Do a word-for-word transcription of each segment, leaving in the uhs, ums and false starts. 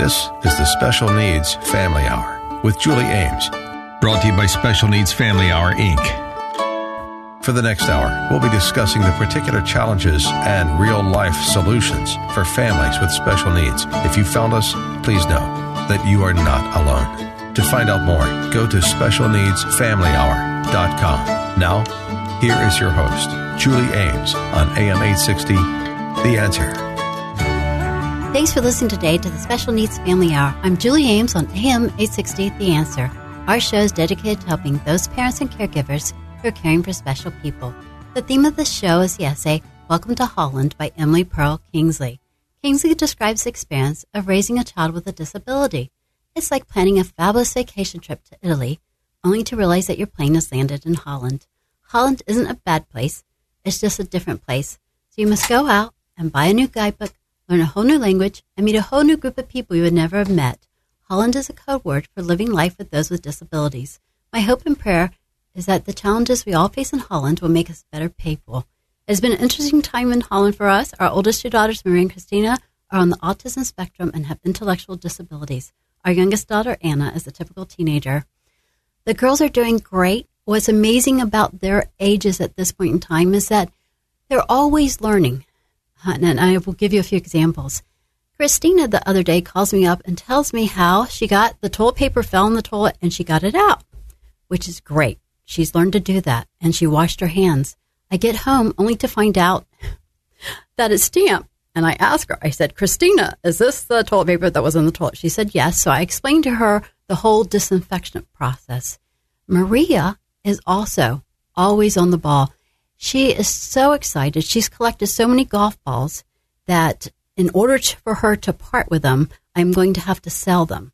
This is the Special Needs Family Hour with Julie Ames. Brought to you by Special Needs Family Hour, Incorporated. For the next hour, we'll be discussing the particular challenges and real-life solutions for families with special needs. If you found us, please know that you are not alone. To find out more, go to special needs family hour dot com. Now, here is your host, Julie Ames, on A M eight sixty, The Answer. Thanks for listening today to the Special Needs Family Hour. I'm Julie Ames on A M eight sixty, The Answer. Our show is dedicated to helping those parents and caregivers who are caring for special people. The theme of this show is the essay, Welcome to Holland, by Emily Pearl Kingsley. Kingsley describes the experience of raising a child with a disability. It's like planning a fabulous vacation trip to Italy, only to realize that your plane has landed in Holland. Holland isn't a bad place, it's just a different place. So you must go out and buy a new guidebook, learn a whole new language, and meet a whole new group of people you would never have met. Holland is a code word for living life with those with disabilities. My hope and prayer is that the challenges we all face in Holland will make us better people. It has been an interesting time in Holland for us. Our oldest two daughters, Maria and Christina, are on the autism spectrum and have intellectual disabilities. Our youngest daughter, Anna, is a typical teenager. The girls are doing great. What's amazing about their ages at this point in time is that they're always learning. And I will give you a few examples. Christina the other day calls me up and tells me how she got the toilet paper fell in the toilet and she got it out, which is great. She's learned to do that, and she washed her hands. I get home only to find out that it's damp, and I ask her, I said, Christina, is this the toilet paper that was in the toilet? She said yes, so I explained to her the whole disinfection process. Maria is also always on the ball. She is so excited. She's collected so many golf balls that in order to, for her to part with them, I'm going to have to sell them.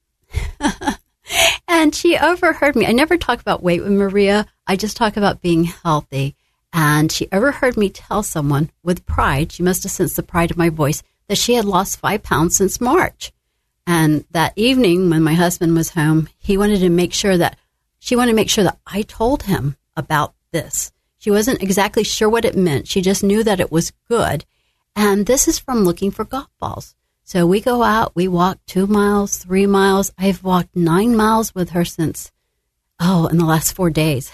And she overheard me. I never talk about weight with Maria. I just talk about being healthy. And she overheard me tell someone with pride, she must have sensed the pride of my voice, that she had lost five pounds since March. And that evening when my husband was home, he wanted to make sure that, she wanted to make sure that I told him about this. She wasn't exactly sure what it meant. She just knew that it was good. And this is from looking for golf balls. So we go out, we walk two miles, three miles. I've walked nine miles with her since, oh, in the last four days.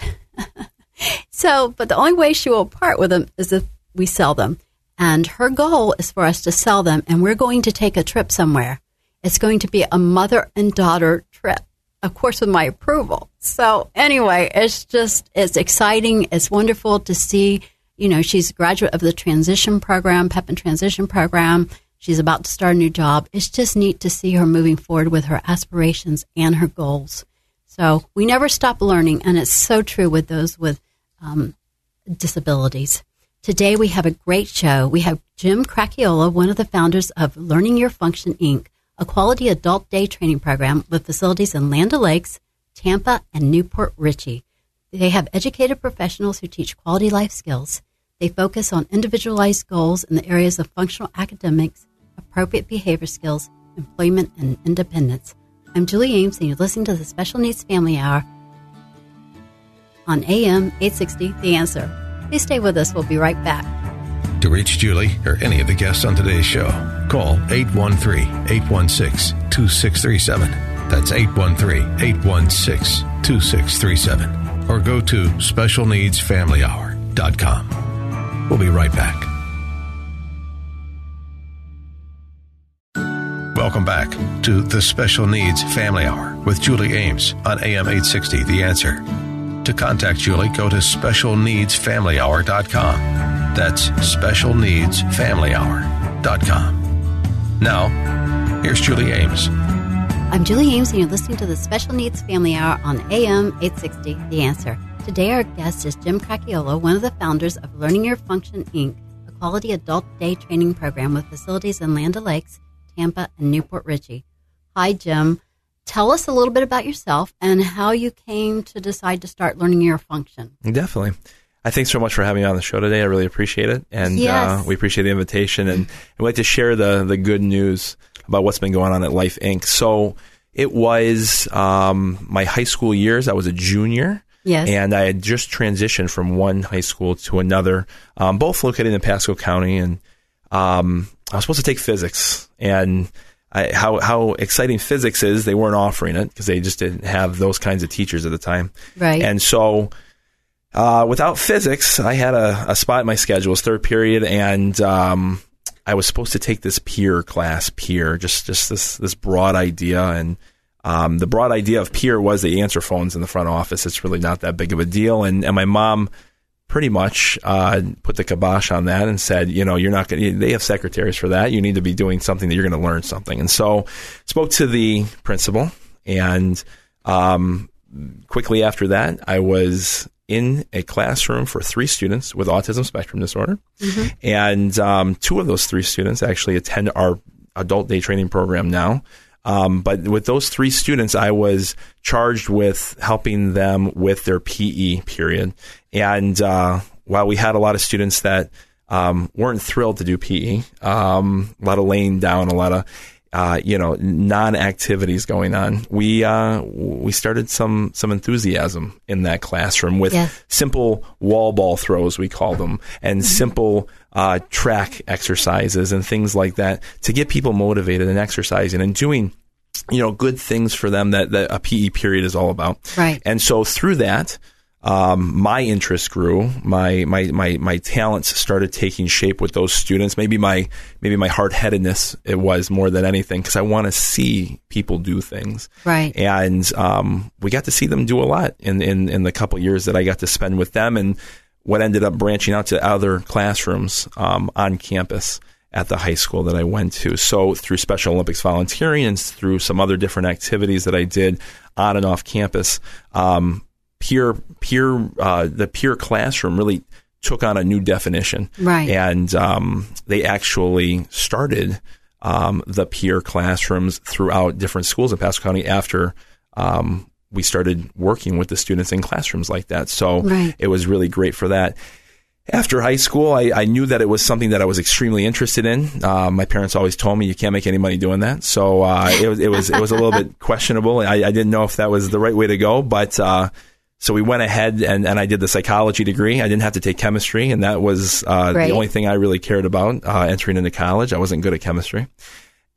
So, but the only way she will part with them is if we sell them. And her goal is for us to sell them, and we're going to take a trip somewhere. It's going to be a mother and daughter trip. Of course, with my approval. So anyway, it's just, it's exciting. It's wonderful to see, you know, she's a graduate of the transition program, P E P and transition program. She's about to start a new job. It's just neat to see her moving forward with her aspirations and her goals. So we never stop learning, and it's so true with those with um, disabilities. Today we have a great show. We have Jim Cracchiolo, one of the founders of Learning Your Function, Incorporated, a quality adult day training program with facilities in Land O'Lakes, Tampa, and New Port Richey. They have educated professionals who teach quality life skills. They focus on individualized goals in the areas of functional academics, appropriate behavior skills, employment, and independence. I'm Julie Ames, and you're listening to the Special Needs Family Hour on A M eight sixty, The Answer. Please stay with us. We'll be right back. To reach Julie or any of the guests on today's show, call eight one three, eight one six, two six three seven. That's eight one three, eight one six, two six three seven. Or go to special needs family hour dot com. We'll be right back. Welcome back to the Special Needs Family Hour with Julie Ames on A M eight sixty, The Answer. To contact Julie, go to special needs family hour dot com. That's special needs family hour dot com. Now, here's Julie Ames. I'm Julie Ames, and you're listening to the Special Needs Family Hour on A M eight sixty, The Answer. Today, our guest is Jim Cracchiolo, one of the founders of Learning Your Function, Incorporated, a quality adult day training program with facilities in Land O'Lakes, Tampa, and New Port Richey. Hi, Jim. Tell us a little bit about yourself and how you came to decide to start Learning Your Function. Definitely. I thanks so much for having me on the show today. I really appreciate it. And yes. uh, we appreciate the invitation. And I'd like to share the the good news about what's been going on at Life, Incorporated. So it was um, my high school years. I was a junior. Yes. And I had just transitioned from one high school to another, um, both located in Pasco County. And um, I was supposed to take physics. And I, how how exciting physics is, they weren't offering it because they just didn't have those kinds of teachers at the time. Right. And so uh, without physics, I had a, a spot in my schedule. It was third period, and um, I was supposed to take this peer class, peer, just just this this broad idea. And um, the broad idea of peer was the answer phones in the front office. It's really not that big of a deal. And, and my mom pretty much uh, put the kibosh on that and said, you know, you're not going to, they have secretaries for that. You need to be doing something that you're going to learn something. And so spoke to the principal, and um, quickly after that, I was in a classroom for three students with autism spectrum disorder. Mm-hmm. And um, two of those three students actually attend our adult day training program now. Um, but with those three students, I was charged with helping them with their P E period. And uh, while we had a lot of students that um, weren't thrilled to do P E, um, a lot of laying down, a lot of uh, you know non-activities going on, we uh, we started some some enthusiasm in that classroom with yeah. simple wall ball throws, we call them, and mm-hmm. simple. Uh, track exercises and things like that to get people motivated and exercising and doing, you know, good things for them that, that a P E period is all about. Right. And so through that, um, my interest grew. My, my, my, my talents started taking shape with those students. Maybe my, maybe my hard-headedness it was more than anything because I want to see people do things. Right. And, um, we got to see them do a lot in, in, in the couple years that I got to spend with them, and what ended up branching out to other classrooms um, on campus at the high school that I went to. So through Special Olympics volunteering and through some other different activities that I did on and off campus, um, peer peer uh, the peer classroom really took on a new definition. Right. And um, they actually started um, the peer classrooms throughout different schools in Pasco County after um we started working with the students in classrooms like that. So right. It was really great for that. After high school, I, I knew that it was something that I was extremely interested in. Uh, my parents always told me you can't make any money doing that. So uh, it was it was, it was a little bit questionable. I, I didn't know if that was the right way to go. But uh, so we went ahead and, and I did the psychology degree. I didn't have to take chemistry. And that was uh, right. the only thing I really cared about uh, entering into college. I wasn't good at chemistry.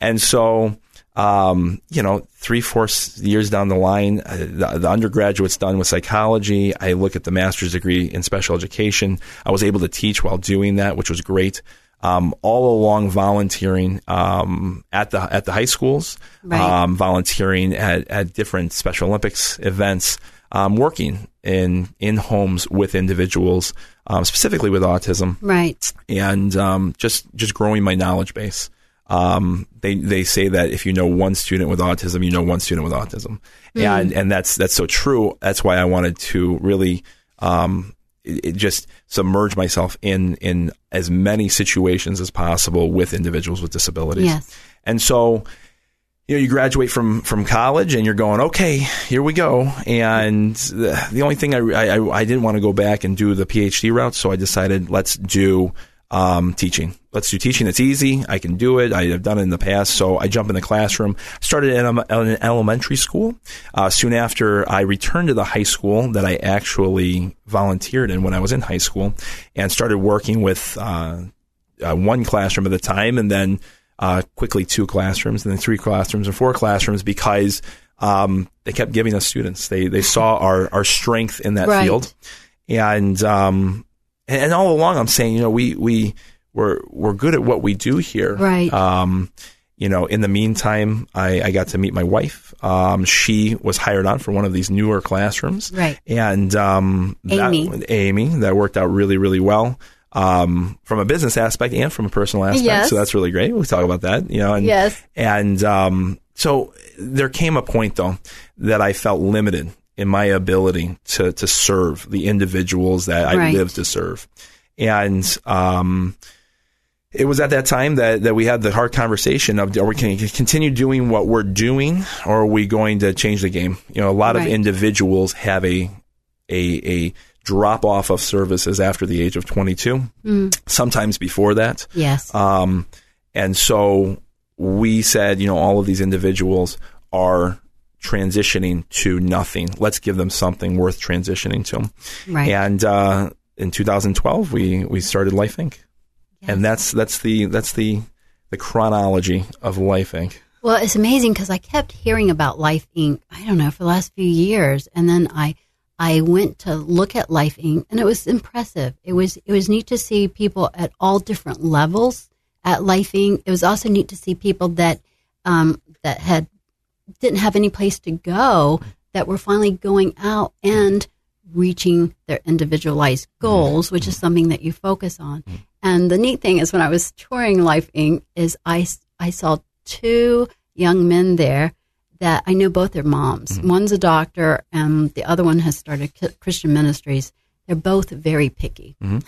And so... Um, you know, three, four years down the line, uh, the, the undergraduate's done with psychology. I look at the master's degree in special education. I was able to teach while doing that, which was great. Um, all along volunteering, um, at the, at the high schools, right. um, volunteering at, at different Special Olympics events, um, working in, in homes with individuals, um, specifically with autism. Right. And, um, just, just growing my knowledge base. Um, they, they say that if you know one student with autism, you know one student with autism. Mm-hmm. And, and that's, that's so true. That's why I wanted to really, um, it, it just submerge myself in, in as many situations as possible with individuals with disabilities. Yes. And so, you know, you graduate from, from college and you're going, okay, here we go. And the, the only thing I, I, I didn't want to go back and do the PhD route. So I decided let's do, um, teaching. Let's do teaching. It's easy. I can do it. I have done it in the past. So I jump in the classroom. Started in an elementary school. Uh, soon after, I returned to the high school that I actually volunteered in when I was in high school, and started working with uh, uh, one classroom at a time, and then uh, quickly two classrooms, and then three classrooms, and four classrooms, because um, they kept giving us students. They they saw our our strength in that right. field, and um, and, and all along I'm saying, you know, we we. We're we're good at what we do here. Right. Um, you know, in the meantime, I, I got to meet my wife. Um, she was hired on for one of these newer classrooms. Right. And um, Amy. That, Amy, that worked out really, really well um, from a business aspect and from a personal aspect. Yes. So that's really great. We'll talk about that. You know, and, yes. And um, so there came a point, though, that I felt limited in my ability to, to serve the individuals that I right. lived to serve. And... Um, It was at that time that, that we had the hard conversation of, are we going to continue doing what we're doing, or are we going to change the game? You know, a lot right. of individuals have a a, a drop-off of services after the age of twenty-two, mm. sometimes before that. Yes. Um, and so we said, you know, all of these individuals are transitioning to nothing. Let's give them something worth transitioning to. Right. And uh, in two thousand twelve, we, we started Life, Incorporated, And that's that's the that's the the chronology of Life, Incorporated. Well, it's amazing because I kept hearing about Life, Incorporated, I don't know, for the last few years. And then I I went to look at Life, Incorporated, and it was impressive. It was it was neat to see people at all different levels at Life, Incorporated. It was also neat to see people that um, that had didn't have any place to go that were finally going out and reaching their individualized goals, which is something that you focus on. And the neat thing is when I was touring Life, Incorporated, is I, I saw two young men there that I know both their moms. Mm-hmm. One's a doctor, and the other one has started Christian ministries. They're both very picky. Mm-hmm.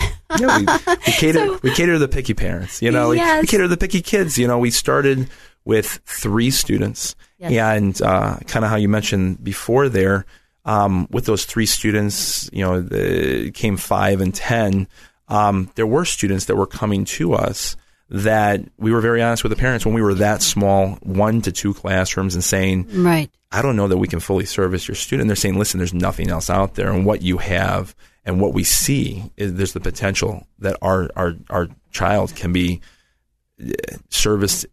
Yeah, we, we, cater, so, we cater to the picky parents. You know, yes. we, we cater to the picky kids. You know, we started with three students, yes. and uh, kind of how you mentioned before there, um, with those three students, you know, the, it came five and ten. Um, there were students that were coming to us that we were very honest with the parents when we were that small, one to two classrooms, and saying, right, I don't know that we can fully service your student. And they're saying, listen, there's nothing else out there. And what you have and what we see is there's the potential that our, our, our child can be serviced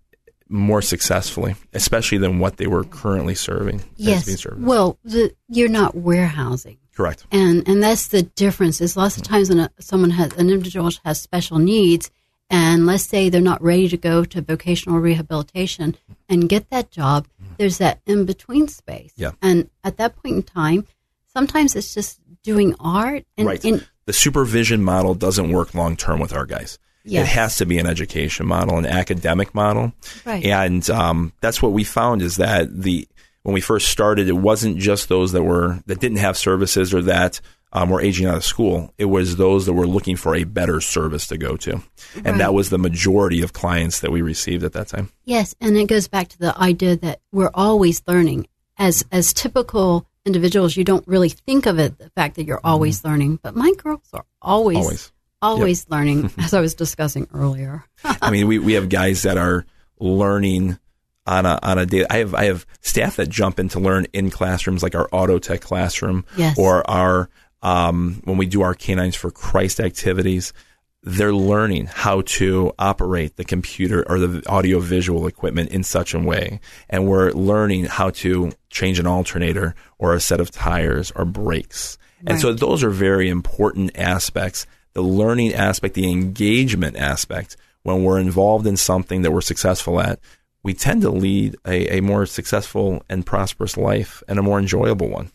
more successfully, especially than what they were currently serving. Yes. Being serviced. Well, the, you're not warehousing. Correct. And and that's the difference is lots of times when a, someone has, an individual has special needs, and let's say they're not ready to go to vocational rehabilitation and get that job, there's that in-between space. Yeah. And at that point in time, sometimes it's just doing art. And, right. And the supervision model doesn't work long-term with our guys. Yes. It has to be an education model, an academic model. Right. And um, that's what we found is that the when we first started, it wasn't just those that were that didn't have services or that Um, were aging out of school. It was those that were looking for a better service to go to. And right. that was the majority of clients that we received at that time. Yes, and it goes back to the idea that we're always learning. As as typical individuals, you don't really think of it, the fact that you're always mm-hmm. learning. But my girls are always, always, always yep. learning, as I was discussing earlier. I mean, we, we have guys that are learning on a on a day. I have, I have staff that jump in to learn in classrooms, like our auto tech classroom yes. or our... Um, when we do our Canines for Christ activities, they're learning how to operate the computer or the audio-visual equipment in such a way. And we're learning how to change an alternator or a set of tires or brakes. Right. And so those are very important aspects, the learning aspect, the engagement aspect. When we're involved in something that we're successful at, we tend to lead a, a more successful and prosperous life and a more enjoyable one.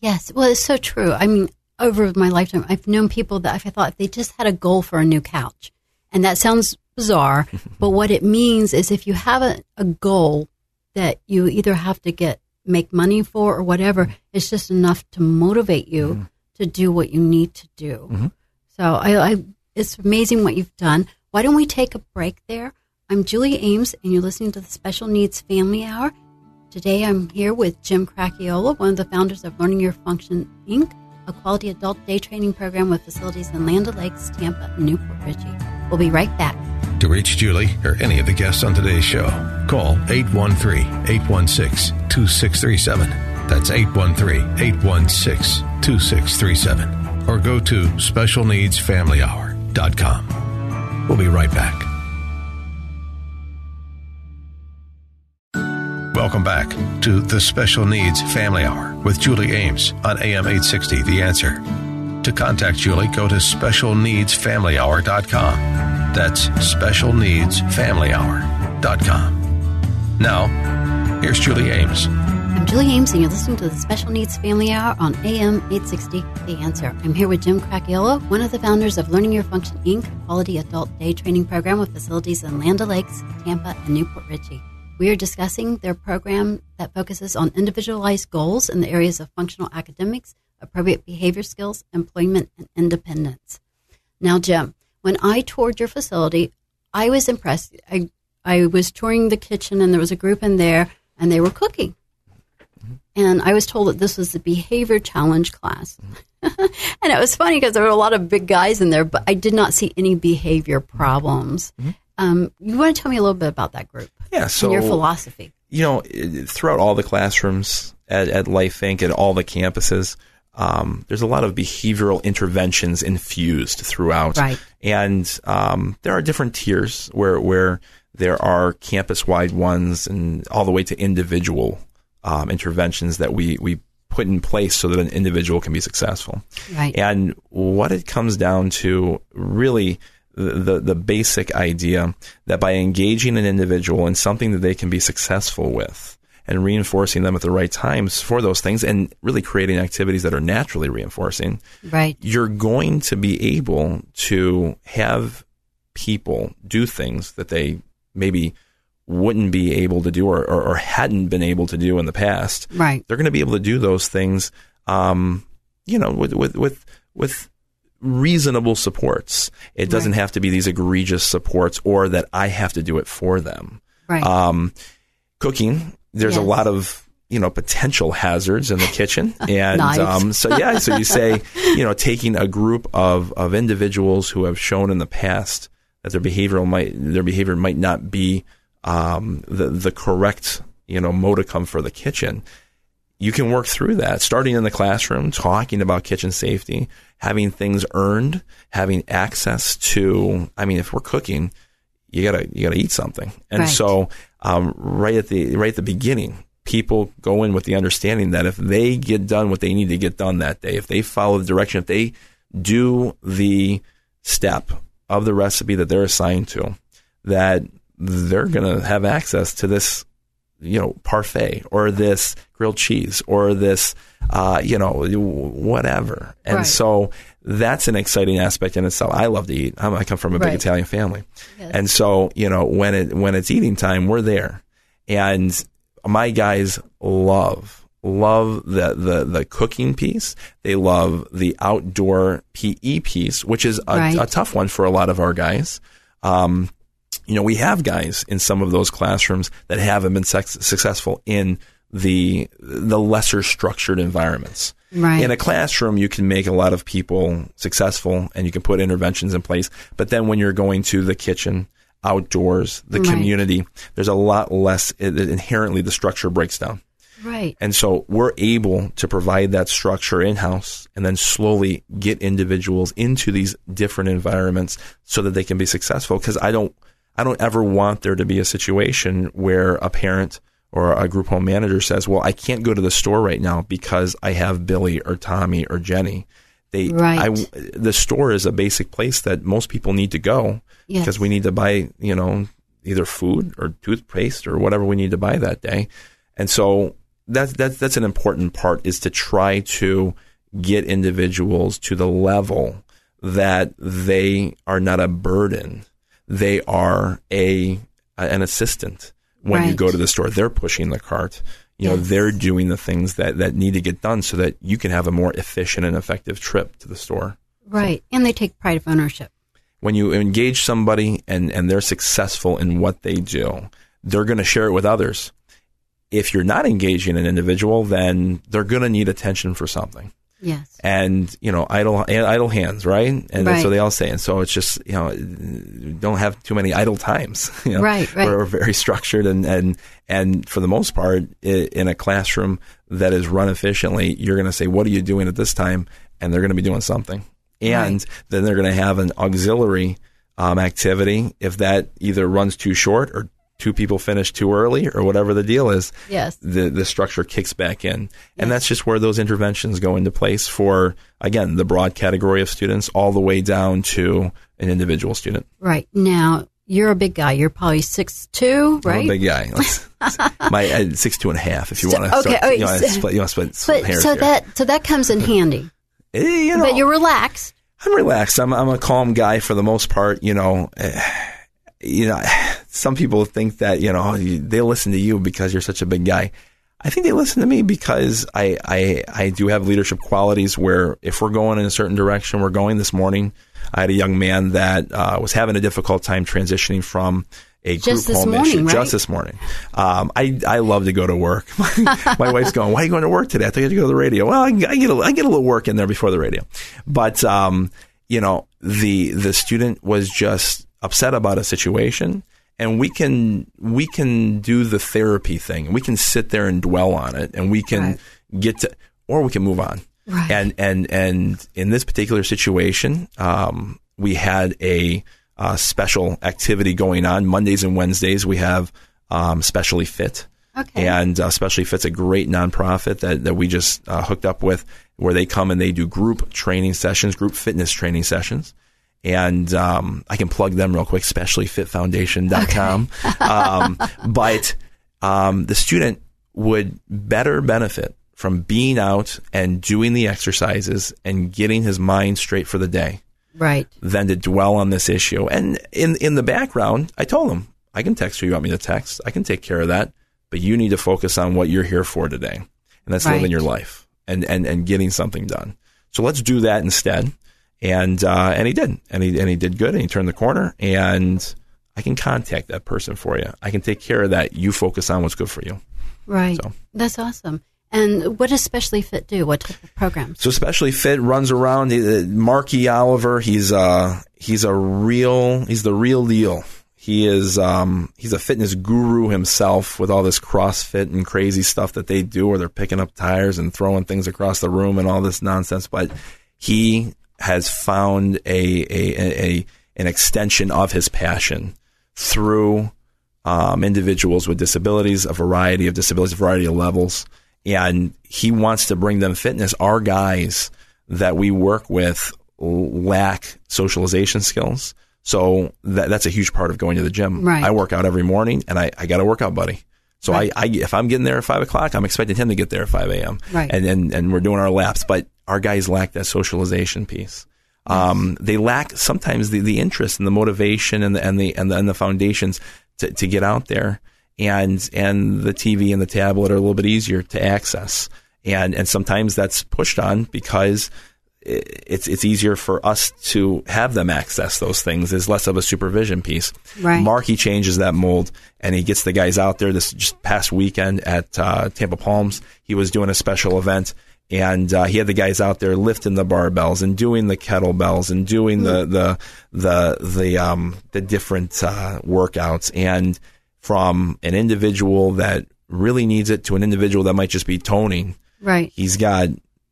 Yes. Well, it's so true. I mean, over my lifetime, I've known people that I thought they just had a goal for a new couch. And that sounds bizarre, but what it means is if you have a, a goal that you either have to get make money for or whatever, it's just enough to motivate you mm-hmm. to do what you need to do. Mm-hmm. So I, I, it's amazing what you've done. Why don't we take a break there? I'm Julie Ames, and you're listening to the Special Needs Family Hour. Today I'm here with Jim Cracchiolo, one of the founders of Learning Your Function, Incorporated, a quality adult day training program with facilities in Land O'Lakes, Tampa, and New Port Richey. We'll be right back. To reach Julie or any of the guests on today's show, call eight one three, eight one six, two six three seven. That's eight one three, eight one six, two six three seven. Or go to special needs family hour dot com. We'll be right back. Welcome back to the Special Needs Family Hour with Julie Ames on A M eight sixty, The Answer. To contact Julie, go to special needs family hour dot com. That's special needs family hour dot com. Now, here's Julie Ames. I'm Julie Ames, and you're listening to the Special Needs Family Hour on A M eight sixty, The Answer. I'm here with Jim Cracchiolo, one of the founders of Learning Your Function, Incorporated, a quality adult day training program with facilities in Land O'Lakes, Tampa, and New Port Richey. We are discussing their program that focuses on individualized goals in the areas of functional academics, appropriate behavior skills, employment, and independence. Now, Jim, when I toured your facility, I was impressed. I I was touring the kitchen, and there was a group in there, and they were cooking. Mm-hmm. And I was told that this was the behavior challenge class. Mm-hmm. And it was funny because there were a lot of big guys in there, but I did not see any behavior problems. Mm-hmm. Um, you want to tell me a little bit about that group? Yeah, so and your philosophy. You know, throughout all the classrooms at, at Life, Incorporated, at all the campuses, um, there's a lot of behavioral interventions infused throughout. Right. And um, there are different tiers where where There are campus-wide ones and all the way to individual um, interventions that we, we put in place so that an individual can be successful. Right. And what it comes down to, really, the, the, the basic idea that by engaging an individual in something that they can be successful with and reinforcing them at the right times for those things and really creating activities that are naturally reinforcing, right, you're going to be able to have people do things that they maybe wouldn't be able to do or, or, or hadn't been able to do in the past. Right. They're going to be able to do those things, um, you know, with, with, with, with reasonable supports. It right. doesn't have to be these egregious supports or that I have to do it for them. Right. Um, cooking. There's yes. a lot of, you know, potential hazards in the kitchen. And nice. um, so, yeah, so you say, you know, taking a group of, of individuals who have shown in the past that their behavioral might, their behavior might not be um, the, the correct, you know, modicum for the kitchen. You can work through that, starting in the classroom, talking about kitchen safety, having things earned, having access to, I mean, if we're cooking, you gotta, you gotta eat something. And right. so, um, right at the, right at the beginning, people go in with the understanding that if they get done what they need to get done that day, if they follow the direction, if they do the step of the recipe that they're assigned to, that they're going to have access to this, you know, parfait or this grilled cheese or this, uh, you know, whatever. And right. so that's an exciting aspect in itself. I love to eat. I'm, I come from a right. big Italian family. Yes. And so, you know, when it, when it's eating time, we're there. And my guys love, love the, the, the cooking piece. They love the outdoor P E piece, which is a, right. a tough one for a lot of our guys. Um, you know, we have guys in some of those classrooms that haven't been sex- successful in the the lesser structured environments. Right. In a classroom, you can make a lot of people successful and you can put interventions in place. But then when you're going to the kitchen, outdoors, the right. community, there's a lot less, it, inherently the structure breaks down. Right. And so we're able to provide that structure in-house and then slowly get individuals into these different environments so that they can be successful. Because I don't, I don't ever want there to be a situation where a parent or a group home manager says, well, I can't go to the store right now because I have Billy or Tommy or Jenny. They, right. I, the store is a basic place that most people need to go yes. because we need to buy, you know, either food or toothpaste or whatever we need to buy that day. And so that's, that's, that's an important part, is to try to get individuals to the level that they are not a burden. They are a, an assistant. When right. you go to the store, they're pushing the cart. You yes. know, they're doing the things that, that need to get done so that you can have a more efficient and effective trip to the store. Right. So, and they take pride of ownership. When you engage somebody and, and they're successful in what they do, they're going to share it with others. If you're not engaging an individual, then they're going to need attention for something. Yes. And, you know, idle idle hands, right? And right. so they all say. And so it's just, you know, don't have too many idle times. You know? Right, right. We're, we're very structured. And, and, and for the most part, in a classroom that is run efficiently, you're going to say, what are you doing at this time? And they're going to be doing something. And right. then they're going to have an auxiliary um, activity if that either runs too short or two people finish too early or whatever the deal is, yes. the, the structure kicks back in. Yes. And that's just where those interventions go into place for, again, the broad category of students all the way down to an individual student. Right. Now, you're a big guy. You're probably six two, right? I'm a big guy. My uh, six two and a half, if you want to. Okay. So, you want to split, you want to split some hairs so here. That, so that comes in handy. Eh, you know, but you're relaxed. I'm relaxed. I'm, I'm a calm guy for the most part, you know. Eh, you know, some people think that, you know, they listen to you because you're such a big guy. I think they listen to me because I, I, I do have leadership qualities where if we're going in a certain direction, we're going. This morning, I had a young man that uh, was having a difficult time transitioning from a just group home morning, issue right? just this morning. Um, I, I love to go to work. My, my wife's going, why are you going to work today? I thought you had to go to the radio. Well, I, I get a, I get a little work in there before the radio. But, um, you know, the, the student was just upset about a situation, and we can we can do the therapy thing. We can sit there and dwell on it, and we can right. get to, or we can move on. Right. And and and in this particular situation, um, we had a uh, special activity going on. Mondays and Wednesdays, we have um, Specially Fit. Okay. And uh, Specially Fit's a great nonprofit that, that we just uh, hooked up with, where they come and they do group training sessions, group fitness training sessions. And um, I can plug them real quick, specially fit foundation dot com. Okay. um, but um, the student would better benefit from being out and doing the exercises and getting his mind straight for the day, right? Than to dwell on this issue. And in, in the background, I told him, I can text who you want me to text. I can take care of that. But you need to focus on what you're here for today. And that's right. Living your life and, and, and getting something done. So let's do that instead. And uh, and he did. And he and he did good. And he turned the corner. And I can contact that person for you. I can take care of that. You focus on what's good for you. Right. So. That's awesome. And what does Specially Fit do? What type of programs? So Specially Fit runs around. Marky E. Oliver, he's uh he's a real he's the real deal. He is um, he's a fitness guru himself, with all this CrossFit and crazy stuff that they do, where they're picking up tires and throwing things across the room and all this nonsense. But he has found a a, a an extension of his passion through um, individuals with disabilities, a variety of disabilities, a variety of levels, and he wants to bring them fitness. Our guys that we work with lack socialization skills. So that, that's a huge part of going to the gym. Right. I work out every morning, and I, I got a workout buddy. So right. I, I, if I'm getting there at five o'clock, I'm expecting him to get there at five a.m. Right. And, and and we're doing our laps. But our guys lack that socialization piece. Um, they lack sometimes the, the interest and the motivation and the and the and the, and the foundations to, to get out there. And and the T V and the tablet are a little bit easier to access. And and sometimes that's pushed on because it's it's easier for us to have them access those things. There's less of a supervision piece. Right. Marky changes that mold, and he gets the guys out there. This just past weekend at uh, Tampa Palms, he was doing a special event, and uh, he had the guys out there lifting the barbells and doing the kettlebells and doing mm-hmm. the the the the um the different uh, workouts. And from an individual that really needs it to an individual that might just be toning, right? He's got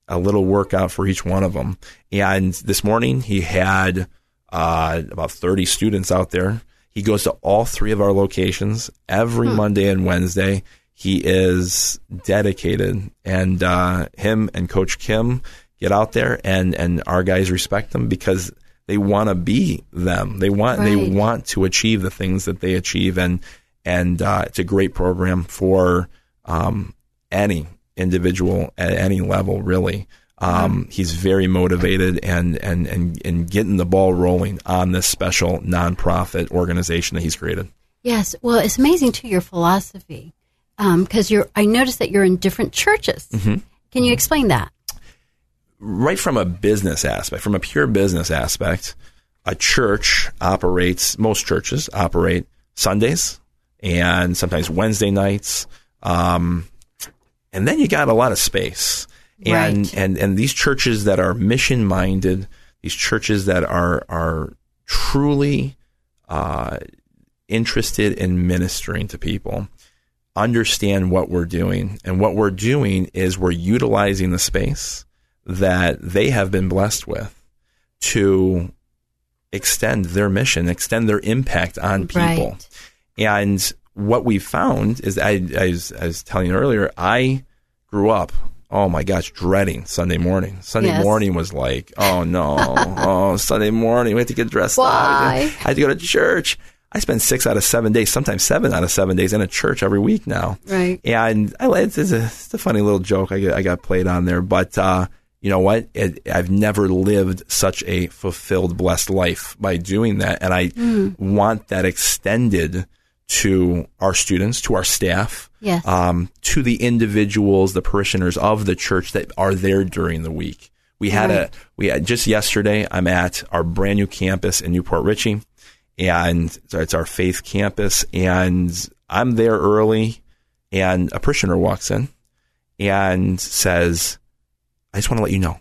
a little workout for each one of them. And this morning he had uh, about thirty students out there. He goes to all three of our locations every hmm. Monday and Wednesday. He is dedicated. And uh, him and Coach Kim get out there, and, and our guys respect them because they want to be them. They want right. they want to achieve the things that they achieve. And, and uh, it's a great program for um, any individual at any level, really. Um, he's very motivated and, and, and, and getting the ball rolling on this special nonprofit organization that he's created. Yes. Well, it's amazing, too, your philosophy, because um, you're. I noticed that you're in different churches. Mm-hmm. Can you explain that? Right from a business aspect, from a pure business aspect, a church operates, most churches operate Sundays and sometimes Wednesday nights, um, and then you got a lot of space. And, right. and and these churches that are mission-minded, these churches that are are truly uh, interested in ministering to people, understand what we're doing. And what we're doing is we're utilizing the space that they have been blessed with to extend their mission, extend their impact on people. Right. And what we found is, I, I, was, I was telling you earlier, I grew up, oh my gosh, dreading Sunday morning. Sunday yes. morning was like, oh no, oh, Sunday morning, we have to get dressed Why? up. I had to go to church. I spend six out of seven days, sometimes seven out of seven days in a church every week now. Right. And I, it's, it's, a, it's a funny little joke I, I got played on there, but uh, you know what? It, I've never lived such a fulfilled, blessed life by doing that. And I mm. want that extended to our students, to our staff, yes. um, to the individuals, the parishioners of the church that are there during the week. We had right. a we had, just yesterday, I'm at our brand new campus in New Port Richey, and it's our faith campus, and I'm there early, and a parishioner walks in and says, "I just want to let you know,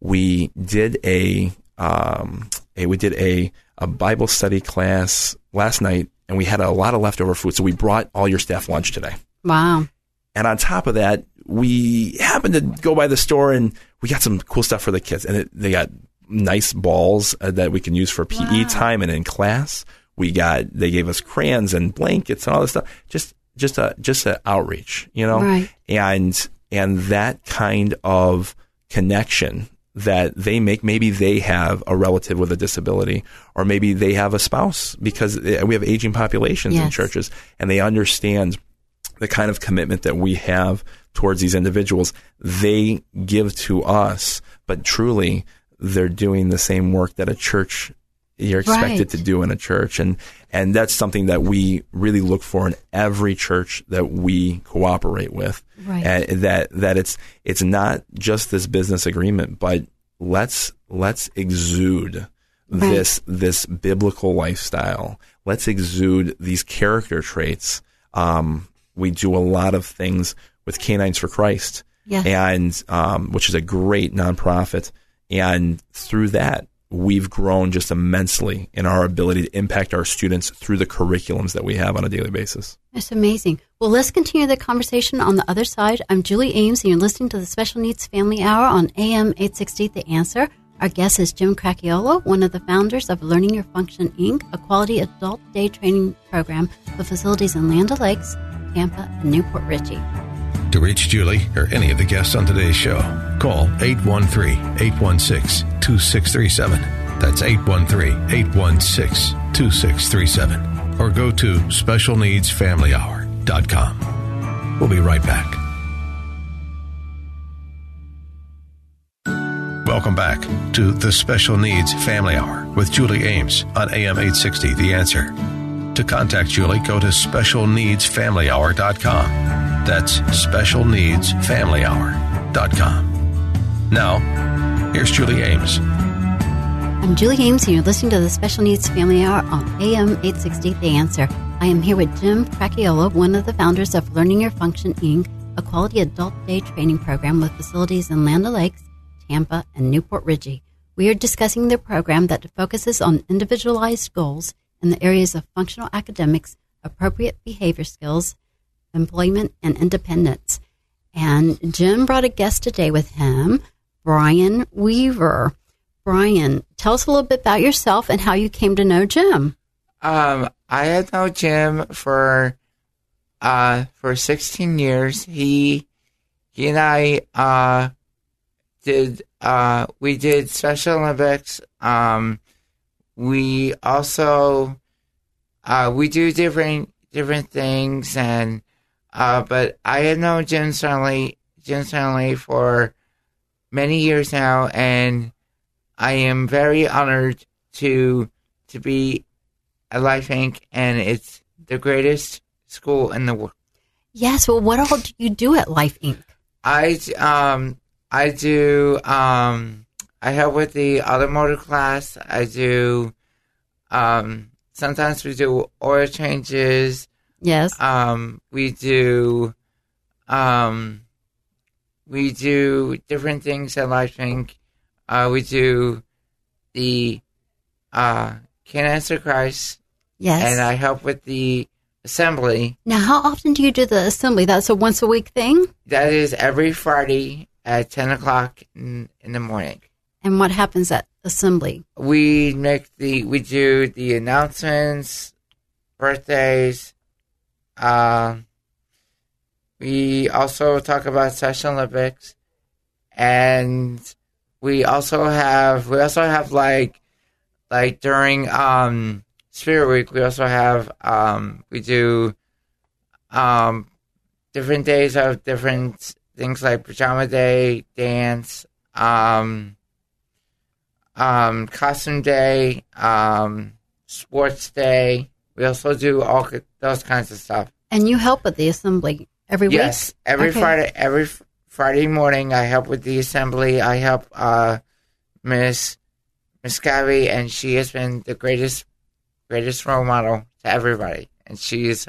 we did a um a, we did a a Bible study class last night. And we had a lot of leftover food, so we brought all your staff lunch today." Wow. And on top of that, we happened to go by the store, and we got some cool stuff for the kids. And it, they got nice balls uh, that we can use for P E wow. time and in class. We got, they gave us crayons and blankets and all this stuff. Just, just a, just an outreach, you know, right. and, and that kind of connection that they make. Maybe they have a relative with a disability, or maybe they have a spouse, because we have aging populations yes. in churches, and they understand the kind of commitment that we have towards these individuals. They give to us, but truly they're doing the same work that a church you're expected right. to do in a church. And, and that's something that we really look for in every church that we cooperate with. Right. And that, that it's, it's not just this business agreement, but let's, let's exude right. this, this biblical lifestyle. Let's exude these character traits. Um, we do a lot of things with Canines for Christ yes. and, um, which is a great nonprofit. And through that, we've grown just immensely in our ability to impact our students through the curriculums that we have on a daily basis. That's amazing. Well, let's continue the conversation on the other side. I'm Julie Ames, and you're listening to the Special Needs Family Hour on A M eight sixty, The Answer. Our guest is Jim Cracchiolo, one of the founders of Learning Your Function, Incorporated, a quality adult day training program with facilities in Land O'Lakes, Tampa, and New Port Richey. To reach Julie or any of the guests on today's show, call eight one three, eight one six, two six three seven. That's eight one three, eight one six, two six three seven. Or go to special needs family hour dot com. We'll be right back. Welcome back to the Special Needs Family Hour with Julie Ames on A M eight sixty, The Answer. To contact Julie, go to special needs family hour dot com. That's special needs family hour dot com. Now, here's Julie Ames. I'm Julie Ames, and you're listening to the Special Needs Family Hour on A M eight sixty, The Answer. I am here with Jim Cracchiolo, one of the founders of Learning Your Function, Incorporated, a quality adult day training program with facilities in Land O'Lakes, Tampa, and New Port Richey. We are discussing the program that focuses on individualized goals in the areas of functional academics, appropriate behavior skills, employment, and independence. And Jim brought a guest today with him, Brian Weaver. Brian, tell us a little bit about yourself and how you came to know Jim. Um, I had known Jim for uh, for sixteen years. He he and I uh, did uh, we did Special Olympics. Um, we also uh, we do different different things and. Uh, but I had known Jen Stanley, Jen Stanley for many years now, and I am very honored to to be at Life Incorporated, and it's the greatest school in the world. Yes. Well, what all do you do at Life Incorporated? I um I do um I help with the automotive class. I do um sometimes we do oil changes. Yes. Um, we do, um, we do different things at Life Incorporated. Uh, we do the uh, Canines for Christ. Yes. And I help with the assembly. Now, how often do you do the assembly? That's a once a week thing? That is every Friday at ten o'clock in, in the morning. And what happens at assembly? We make the, we do the announcements, birthdays. Uh, we also talk about Special Olympics, and we also have we also have like like during um, Spirit Week we also have um, we do um, different days of different things like Pajama Day, dance, um, um, costume day, um, sports day. We also do all those kinds of stuff. And you help with the assembly every week? Yes, every okay. Friday every Friday morning I help with the assembly. I help uh, Miss Miss Gaby, and she has been the greatest greatest role model to everybody, and she's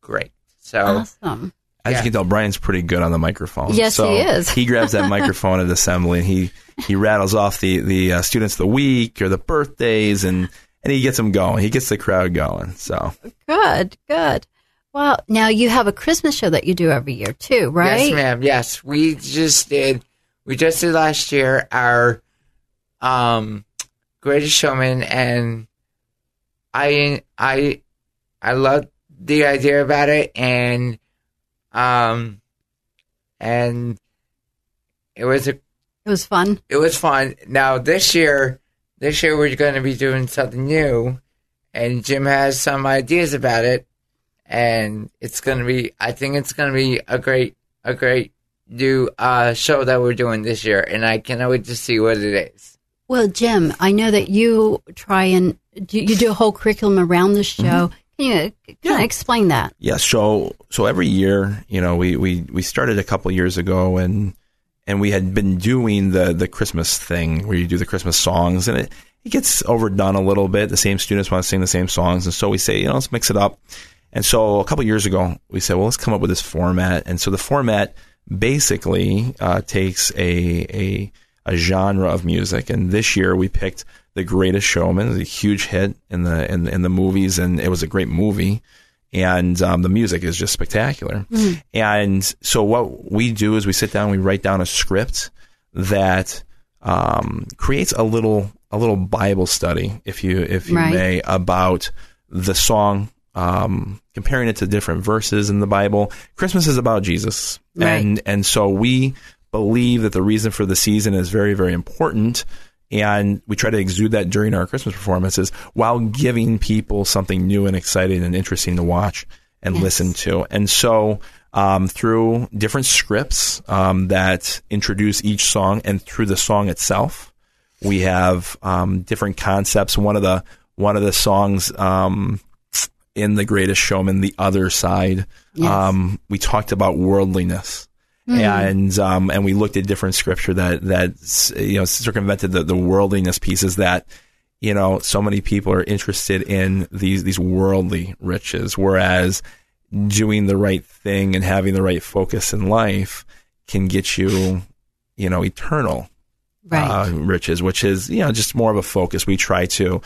great. So awesome. Yeah. As you can tell, Brian's pretty good on the microphone. Yes, so he is. He grabs that microphone at assembly, and he, he rattles off the, the uh, students of the week or the birthdays, and And he gets them going. He gets the crowd going. So good, good. Well, now you have a Christmas show that you do every year too, right? Yes, ma'am. Yes, we just did. We just did last year our um, Greatest Showman, and I I I loved the idea about it, and um, and it was a it was fun. It was fun. Now this year, this year we're going to be doing something new, and Jim has some ideas about it, and it's going to be. I think it's going to be a great a great. new uh, show that we're doing this year, and I cannot wait to see what it is. Well, Jim, I know that you try and do, you do a whole curriculum around the show. Mm-hmm. Can you yeah. explain that? Yeah. So, so every year, you know, we, we, we started a couple years ago, and and we had been doing the the Christmas thing where you do the Christmas songs, and it, it gets overdone a little bit. The same students want to sing the same songs, and so we say, you know, let's mix it up. And so a couple years ago, we said, well, let's come up with this format. And so the format basically uh, takes a, a a genre of music, and this year we picked The Greatest Showman. It was a huge hit in the in, in the movies, and it was a great movie, and um, the music is just spectacular. Mm-hmm. And so what we do is we sit down, we write down a script that um, creates a little a little Bible study, if you if you right. may, about the song. Um, comparing it to different verses in the Bible. Christmas is about Jesus. Right. And and so we believe that the reason for the season is very, very important. And we try to exude that during our Christmas performances while giving people something new and exciting and interesting to watch and yes. listen to. And so um, through different scripts um, that introduce each song, and through the song itself, we have um, different concepts. One of the, one of the songs... Um, in The Greatest Showman, The Other Side, yes. um, we talked about worldliness, mm. and um, and we looked at different scripture that that you know circumvented the, the worldliness pieces that you know so many people are interested in these these worldly riches, whereas doing the right thing and having the right focus in life can get you you know eternal right. uh, riches, which is you know just more of a focus. We try to.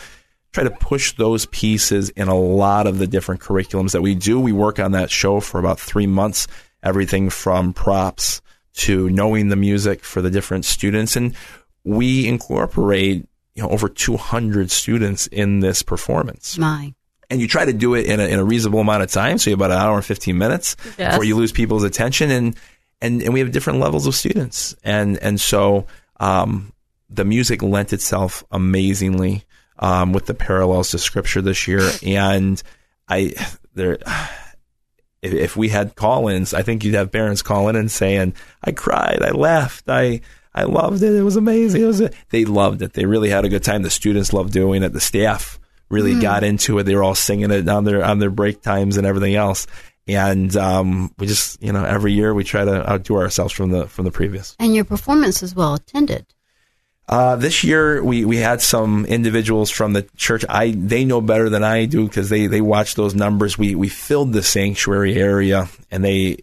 Try to push those pieces in a lot of the different curriculums that we do. We work on that show for about three months, everything from props to knowing the music for the different students. And we incorporate you know, over two hundred students in this performance. My. And you try to do it in a, in a reasonable amount of time, so you have about an hour and fifteen minutes yes. before you lose people's attention. And, and, and we have different levels of students. And, and so um, the music lent itself amazingly Um, with the parallels to scripture this year. And I, there, if, if we had call-ins, I think you'd have parents call in and saying, I cried, I laughed, I, I loved it. It was amazing. It was a, they loved it. They really had a good time. The students loved doing it. The staff really mm. got into it. They were all singing it on their, on their break times and everything else. And um, we just, you know, every year we try to outdo ourselves from the, from the previous. And your performance is well attended. Uh, this year, we, we had some individuals from the church. I They know better than I do because they, they watch those numbers. We we filled the sanctuary area, and they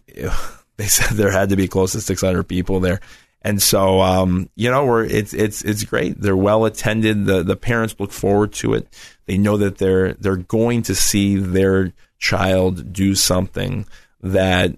they said there had to be close to six hundred people there. And so, um, you know, we're it's it's it's great. They're well attended. The the parents look forward to it. They know that they're they're going to see their child do something that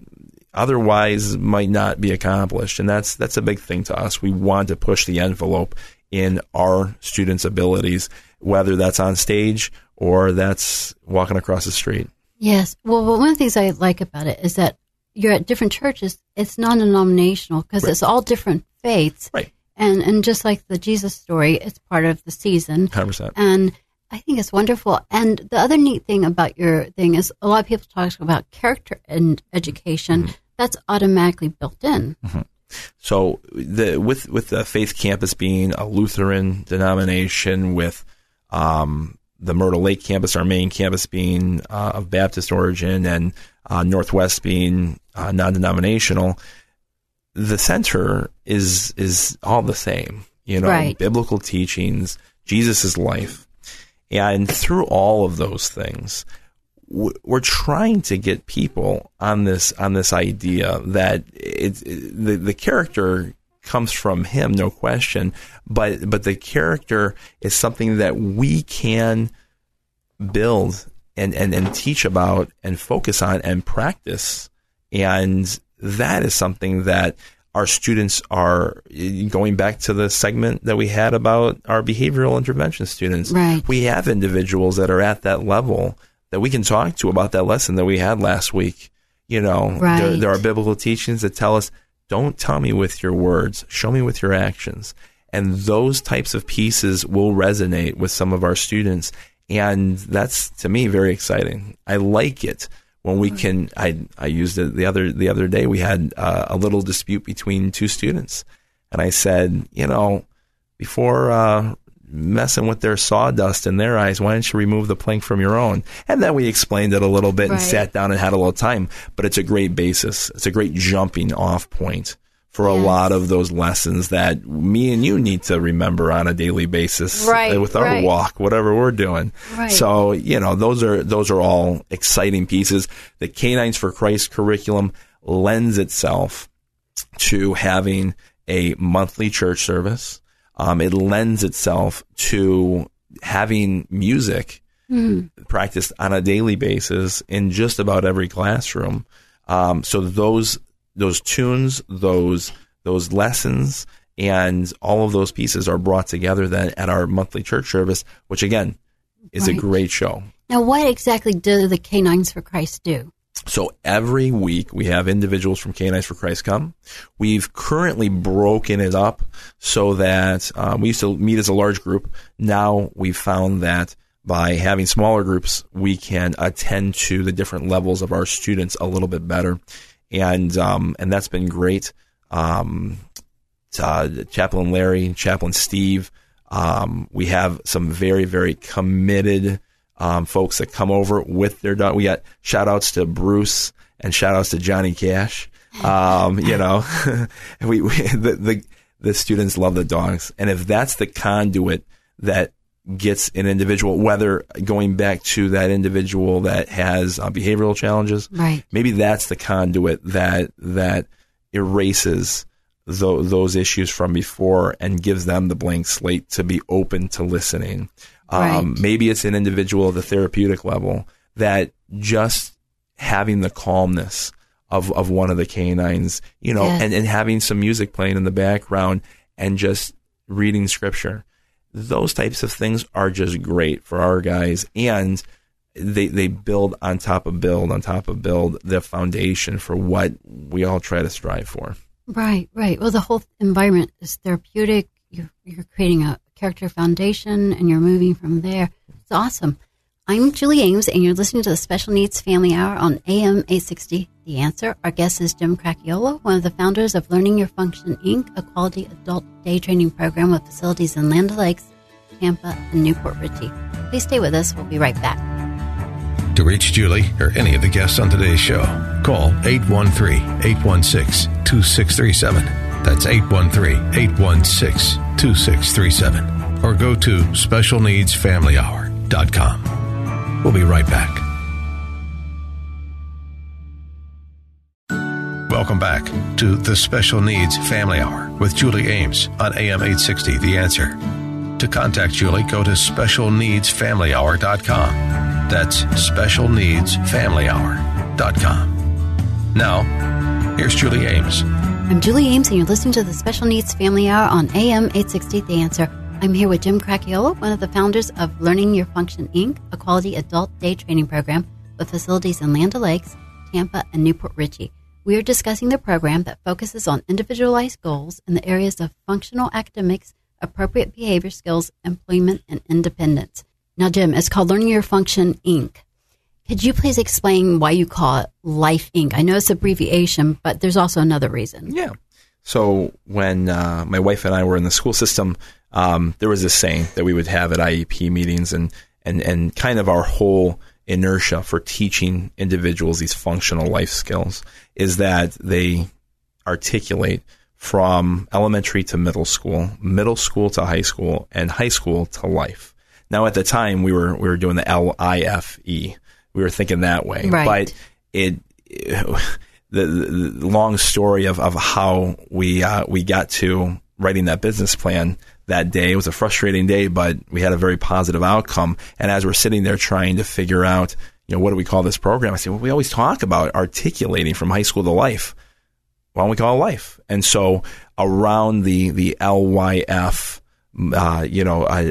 otherwise might not be accomplished. And that's that's a big thing to us. We want to push the envelope in our students' abilities, whether that's on stage or that's walking across the street. Yes. Well, one of the things I like about it is that you're at different churches. It's non-denominational because right. it's all different faiths. Right. And, and just like the Jesus story, it's part of the season. one hundred percent. And I think it's wonderful. And the other neat thing about your thing is a lot of people talk about character and education. Mm-hmm. That's automatically built in. Mm-hmm. So the with with the Faith Campus being a Lutheran denomination, with um, the Myrtle Lake campus, our main campus, being uh, of Baptist origin, and uh, Northwest being uh, non-denominational, the center is is all the same. You know, right. biblical teachings, Jesus' life. And through all of those things, we're trying to get people on this on this idea that it, it, the the character comes from him, no question. But but the character is something that we can build and, and, and teach about and focus on and practice. And that is something that Our students are, going back to the segment that we had about our behavioral intervention students, right. We have individuals that are at that level that we can talk to about that lesson that we had last week. You know, right. there, there are biblical teachings that tell us, don't tell me with your words, show me with your actions. And those types of pieces will resonate with some of our students. And that's, to me, very exciting. I like it. When we can, I I used it the other the other day. We had uh, a little dispute between two students, and I said, you know, before uh, messing with their sawdust in their eyes, why don't you remove the plank from your own? And then we explained it a little bit, right. and sat down and had a little time. But it's a great basis. It's a great jumping off point for yes. a lot of those lessons that me and you need to remember on a daily basis, right, with our right. walk, whatever we're doing. Right. So, you know, those are those are all exciting pieces. The Canines for Christ curriculum lends itself to having a monthly church service. Um, it lends itself to having music mm. practiced on a daily basis in just about every classroom. Um, so those Those tunes, those those lessons, and all of those pieces are brought together then at our monthly church service, which, again, is right. a great show. Now, what exactly do the Canines for Christ do? So every week we have individuals from Canines for Christ come. We've currently broken it up so that um, we used to meet as a large group. Now we've found that by having smaller groups, we can attend to the different levels of our students a little bit better. And um, and that's been great. Um, uh, Chaplain Larry, Chaplain Steve, um, we have some very, very committed um, folks that come over with their dog. We got shout-outs to Bruce and shout-outs to Johnny Cash. Um, you know, we, we the, the the students love the dogs. And if that's the conduit that gets an individual, whether going back to that individual that has uh, behavioral challenges, right. maybe that's the conduit that that erases the, those issues from before and gives them the blank slate to be open to listening. Um, right. Maybe it's an individual at the therapeutic level that just having the calmness of, of one of the canines, you know, yes. and, and having some music playing in the background and just reading scripture. Those types of things are just great for our guys, and they they build on top of build on top of build the foundation for what we all try to strive for. Right, right. Well, the whole environment is therapeutic. You're, you're creating a character foundation, and you're moving from there. It's awesome. I'm Julie Ames, and you're listening to the Special Needs Family Hour on A M eight sixty, The Answer. Our guest is Jim Cracchiolo, one of the founders of Learning Your Function, Incorporated, a quality adult day training program with facilities in Land O'Lakes, Tampa, and New Port Richey. Please stay with us. We'll be right back. To reach Julie or any of the guests on today's show, call eight one three, eight one six, two six three seven. That's eight one three, eight one six, two six three seven. Or go to special needs family hour dot com. We'll be right back. Welcome back to the Special Needs Family Hour with Julie Ames on A M eight sixty, The Answer. To contact Julie, go to special needs family hour dot com. That's special needs family hour dot com. Now, here's Julie Ames. I'm Julie Ames, and you're listening to the Special Needs Family Hour on A M eight sixty, The Answer. I'm here with Jim Cracchiolo, one of the founders of Learning Your Function, Incorporated, a quality adult day training program with facilities in Land O'Lakes, Tampa, and New Port Richey. We are discussing the program that focuses on individualized goals in the areas of functional academics, appropriate behavior skills, employment, and independence. Now, Jim, it's called Learning Your Function, Incorporated. Could you please explain why you call it Life, Incorporated? I know it's an abbreviation, but there's also another reason. Yeah. So when uh, my wife and I were in the school system, Um, there was this saying that we would have at I E P meetings and, and, and kind of our whole inertia for teaching individuals these functional life skills is that they articulate from elementary to middle school, middle school to high school, and high school to life. Now, at the time, we were we were doing the L I F E. We were thinking that way. Right. But it, it the, the long story of, of how we uh, we got to writing that business plan that day. It was a frustrating day, but we had a very positive outcome. And as we're sitting there trying to figure out, you know, what do we call this program? I said, well, we always talk about articulating from high school to life. why don't we call it life? And so around the the L Y F, uh, you know, uh,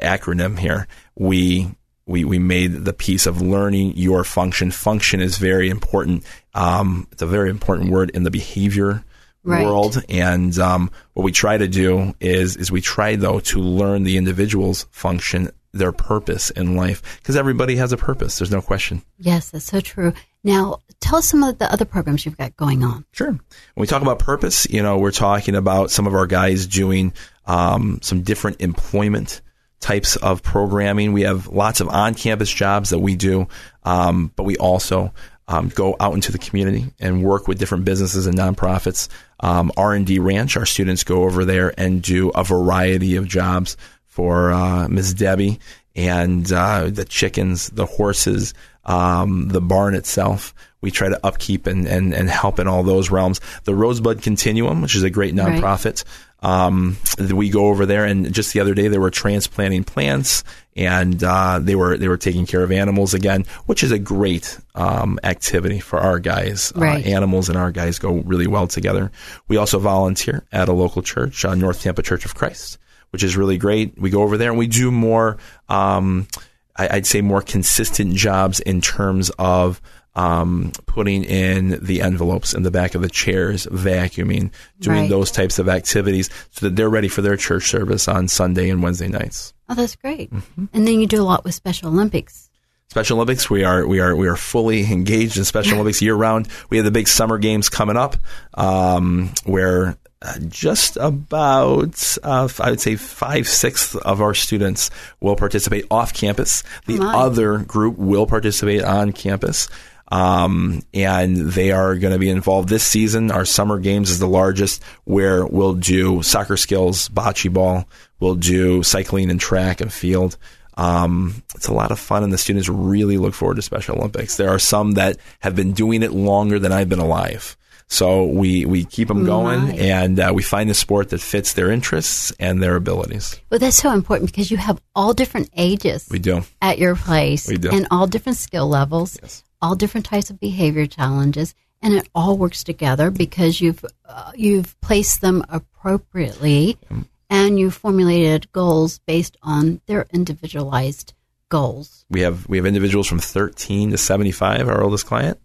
acronym here, we we we made the piece of learning your function. Function is very important. Um, it's a very important word in the behavior right. world. And um, what we try to do is is we try though to learn the individual's function, their purpose in life, because everybody has a purpose. There's no question. Yes, that's so true. Now, tell us some of the other programs you've got going on. Sure. When we talk about purpose, you know, we're talking about some of our guys doing um, some different employment types of programming. We have lots of on-campus jobs that we do, um, but we also um, go out into the community and work with different businesses and nonprofits. Um, R and D Ranch, our students go over there and do a variety of jobs for uh, Miss Debbie and uh, the chickens, the horses, um, the barn itself. We try to upkeep and, and, and help in all those realms. The Rosebud Continuum, which is a great nonprofit, right. um, we go over there. And just the other day, they were transplanting plants, and uh, they were they were taking care of animals again, which is a great um, activity for our guys. Right. Uh, animals and our guys go really well together. We also volunteer at a local church, uh, North Tampa Church of Christ, which is really great. We go over there and we do more, um, I, I'd say more consistent jobs in terms of um, putting in the envelopes in the back of the chairs, vacuuming, doing right. those types of activities so that they're ready for their church service on Sunday and Wednesday nights. Oh, that's great. Mm-hmm. And then you do a lot with Special Olympics. Special Olympics, we are we are we are fully engaged in Special Olympics year round. We have the big summer games coming up, um, where uh, just about uh, I would say five sixths of our students will participate off campus. The other group will participate on campus, um, and they are going to be involved this season. Our summer games is the largest, where we'll do soccer skills, bocce ball, we'll do cycling and track and field. Um, it's a lot of fun, and the students really look forward to Special Olympics. There are some that have been doing it longer than I've been alive. So we, we keep them going, right. and uh, we find a sport that fits their interests and their abilities. Well, that's so important because you have all different ages we do. At your place. We do. And all different skill levels, yes. all different types of behavior challenges. And it all works together because you've uh, you've placed them appropriately. Mm-hmm. And you formulated goals based on their individualized goals. We have we have individuals from thirteen to seventy-five, our oldest client,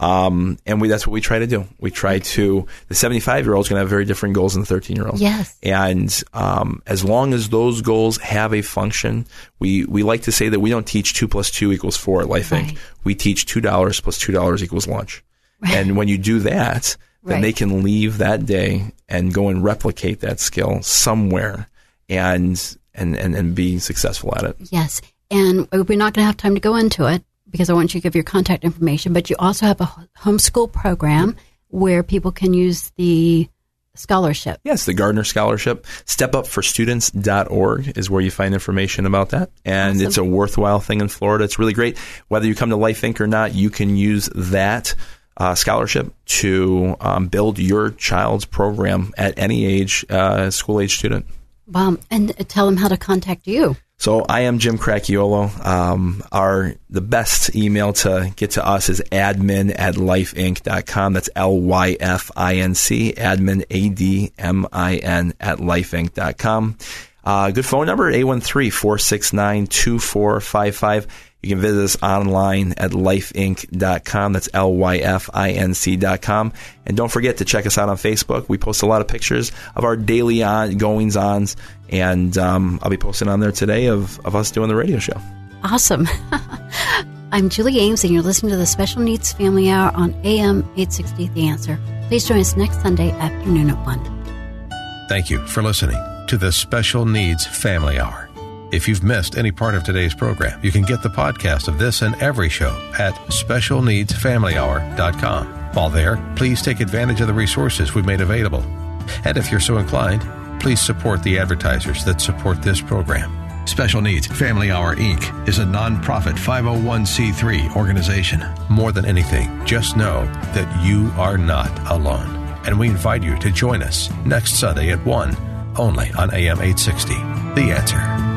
um, and we, that's what we try to do. We try to the seventy-five-year-old is going to have very different goals than the thirteen-year-old. Yes, and um, as long as those goals have a function, we we like to say that we don't teach two plus two equals four at Life right. Incorporated. We teach two dollars plus two dollars equals lunch, right. and when you do that, then right. they can leave that day and go and replicate that skill somewhere and, and and and be successful at it. Yes. And we're not going to have time to go into it because I want you to give your contact information, but you also have a homeschool program where people can use the scholarship. Yes, the Gardner Scholarship. Step up for students dot org is where you find information about that. And awesome. It's a worthwhile thing in Florida. It's really great. Whether you come to Life Incorporated or not, you can use that Uh, scholarship to um, build your child's program at any age, uh, school age student. Wow. And tell them how to contact you. So I am Jim Cracchiolo. Um, our the best email to get to us is admin at lifeinc.com. That's L Y F I N C, admin, A D M I N, at lifeinc dot com. Uh, good phone number, eight one three, four six nine, two four five five. You can visit us online at life inc dot com. That's L Y F I N C dot com. And don't forget to check us out on Facebook. We post a lot of pictures of our daily on, goings-ons, and um, I'll be posting on there today of, of us doing the radio show. Awesome. I'm Julie Ames, and you're listening to the Special Needs Family Hour on A M eight sixty, The Answer. Please join us next Sunday afternoon at one. Thank you for listening to the Special Needs Family Hour. If you've missed any part of today's program, you can get the podcast of this and every show at special needs family hour dot com. While there, please take advantage of the resources we've made available. And if you're so inclined, please support the advertisers that support this program. Special Needs Family Hour, Incorporated is a nonprofit five oh one c three organization. More than anything, just know that you are not alone. And we invite you to join us next Sunday at one, only on A M eight sixty, The Answer.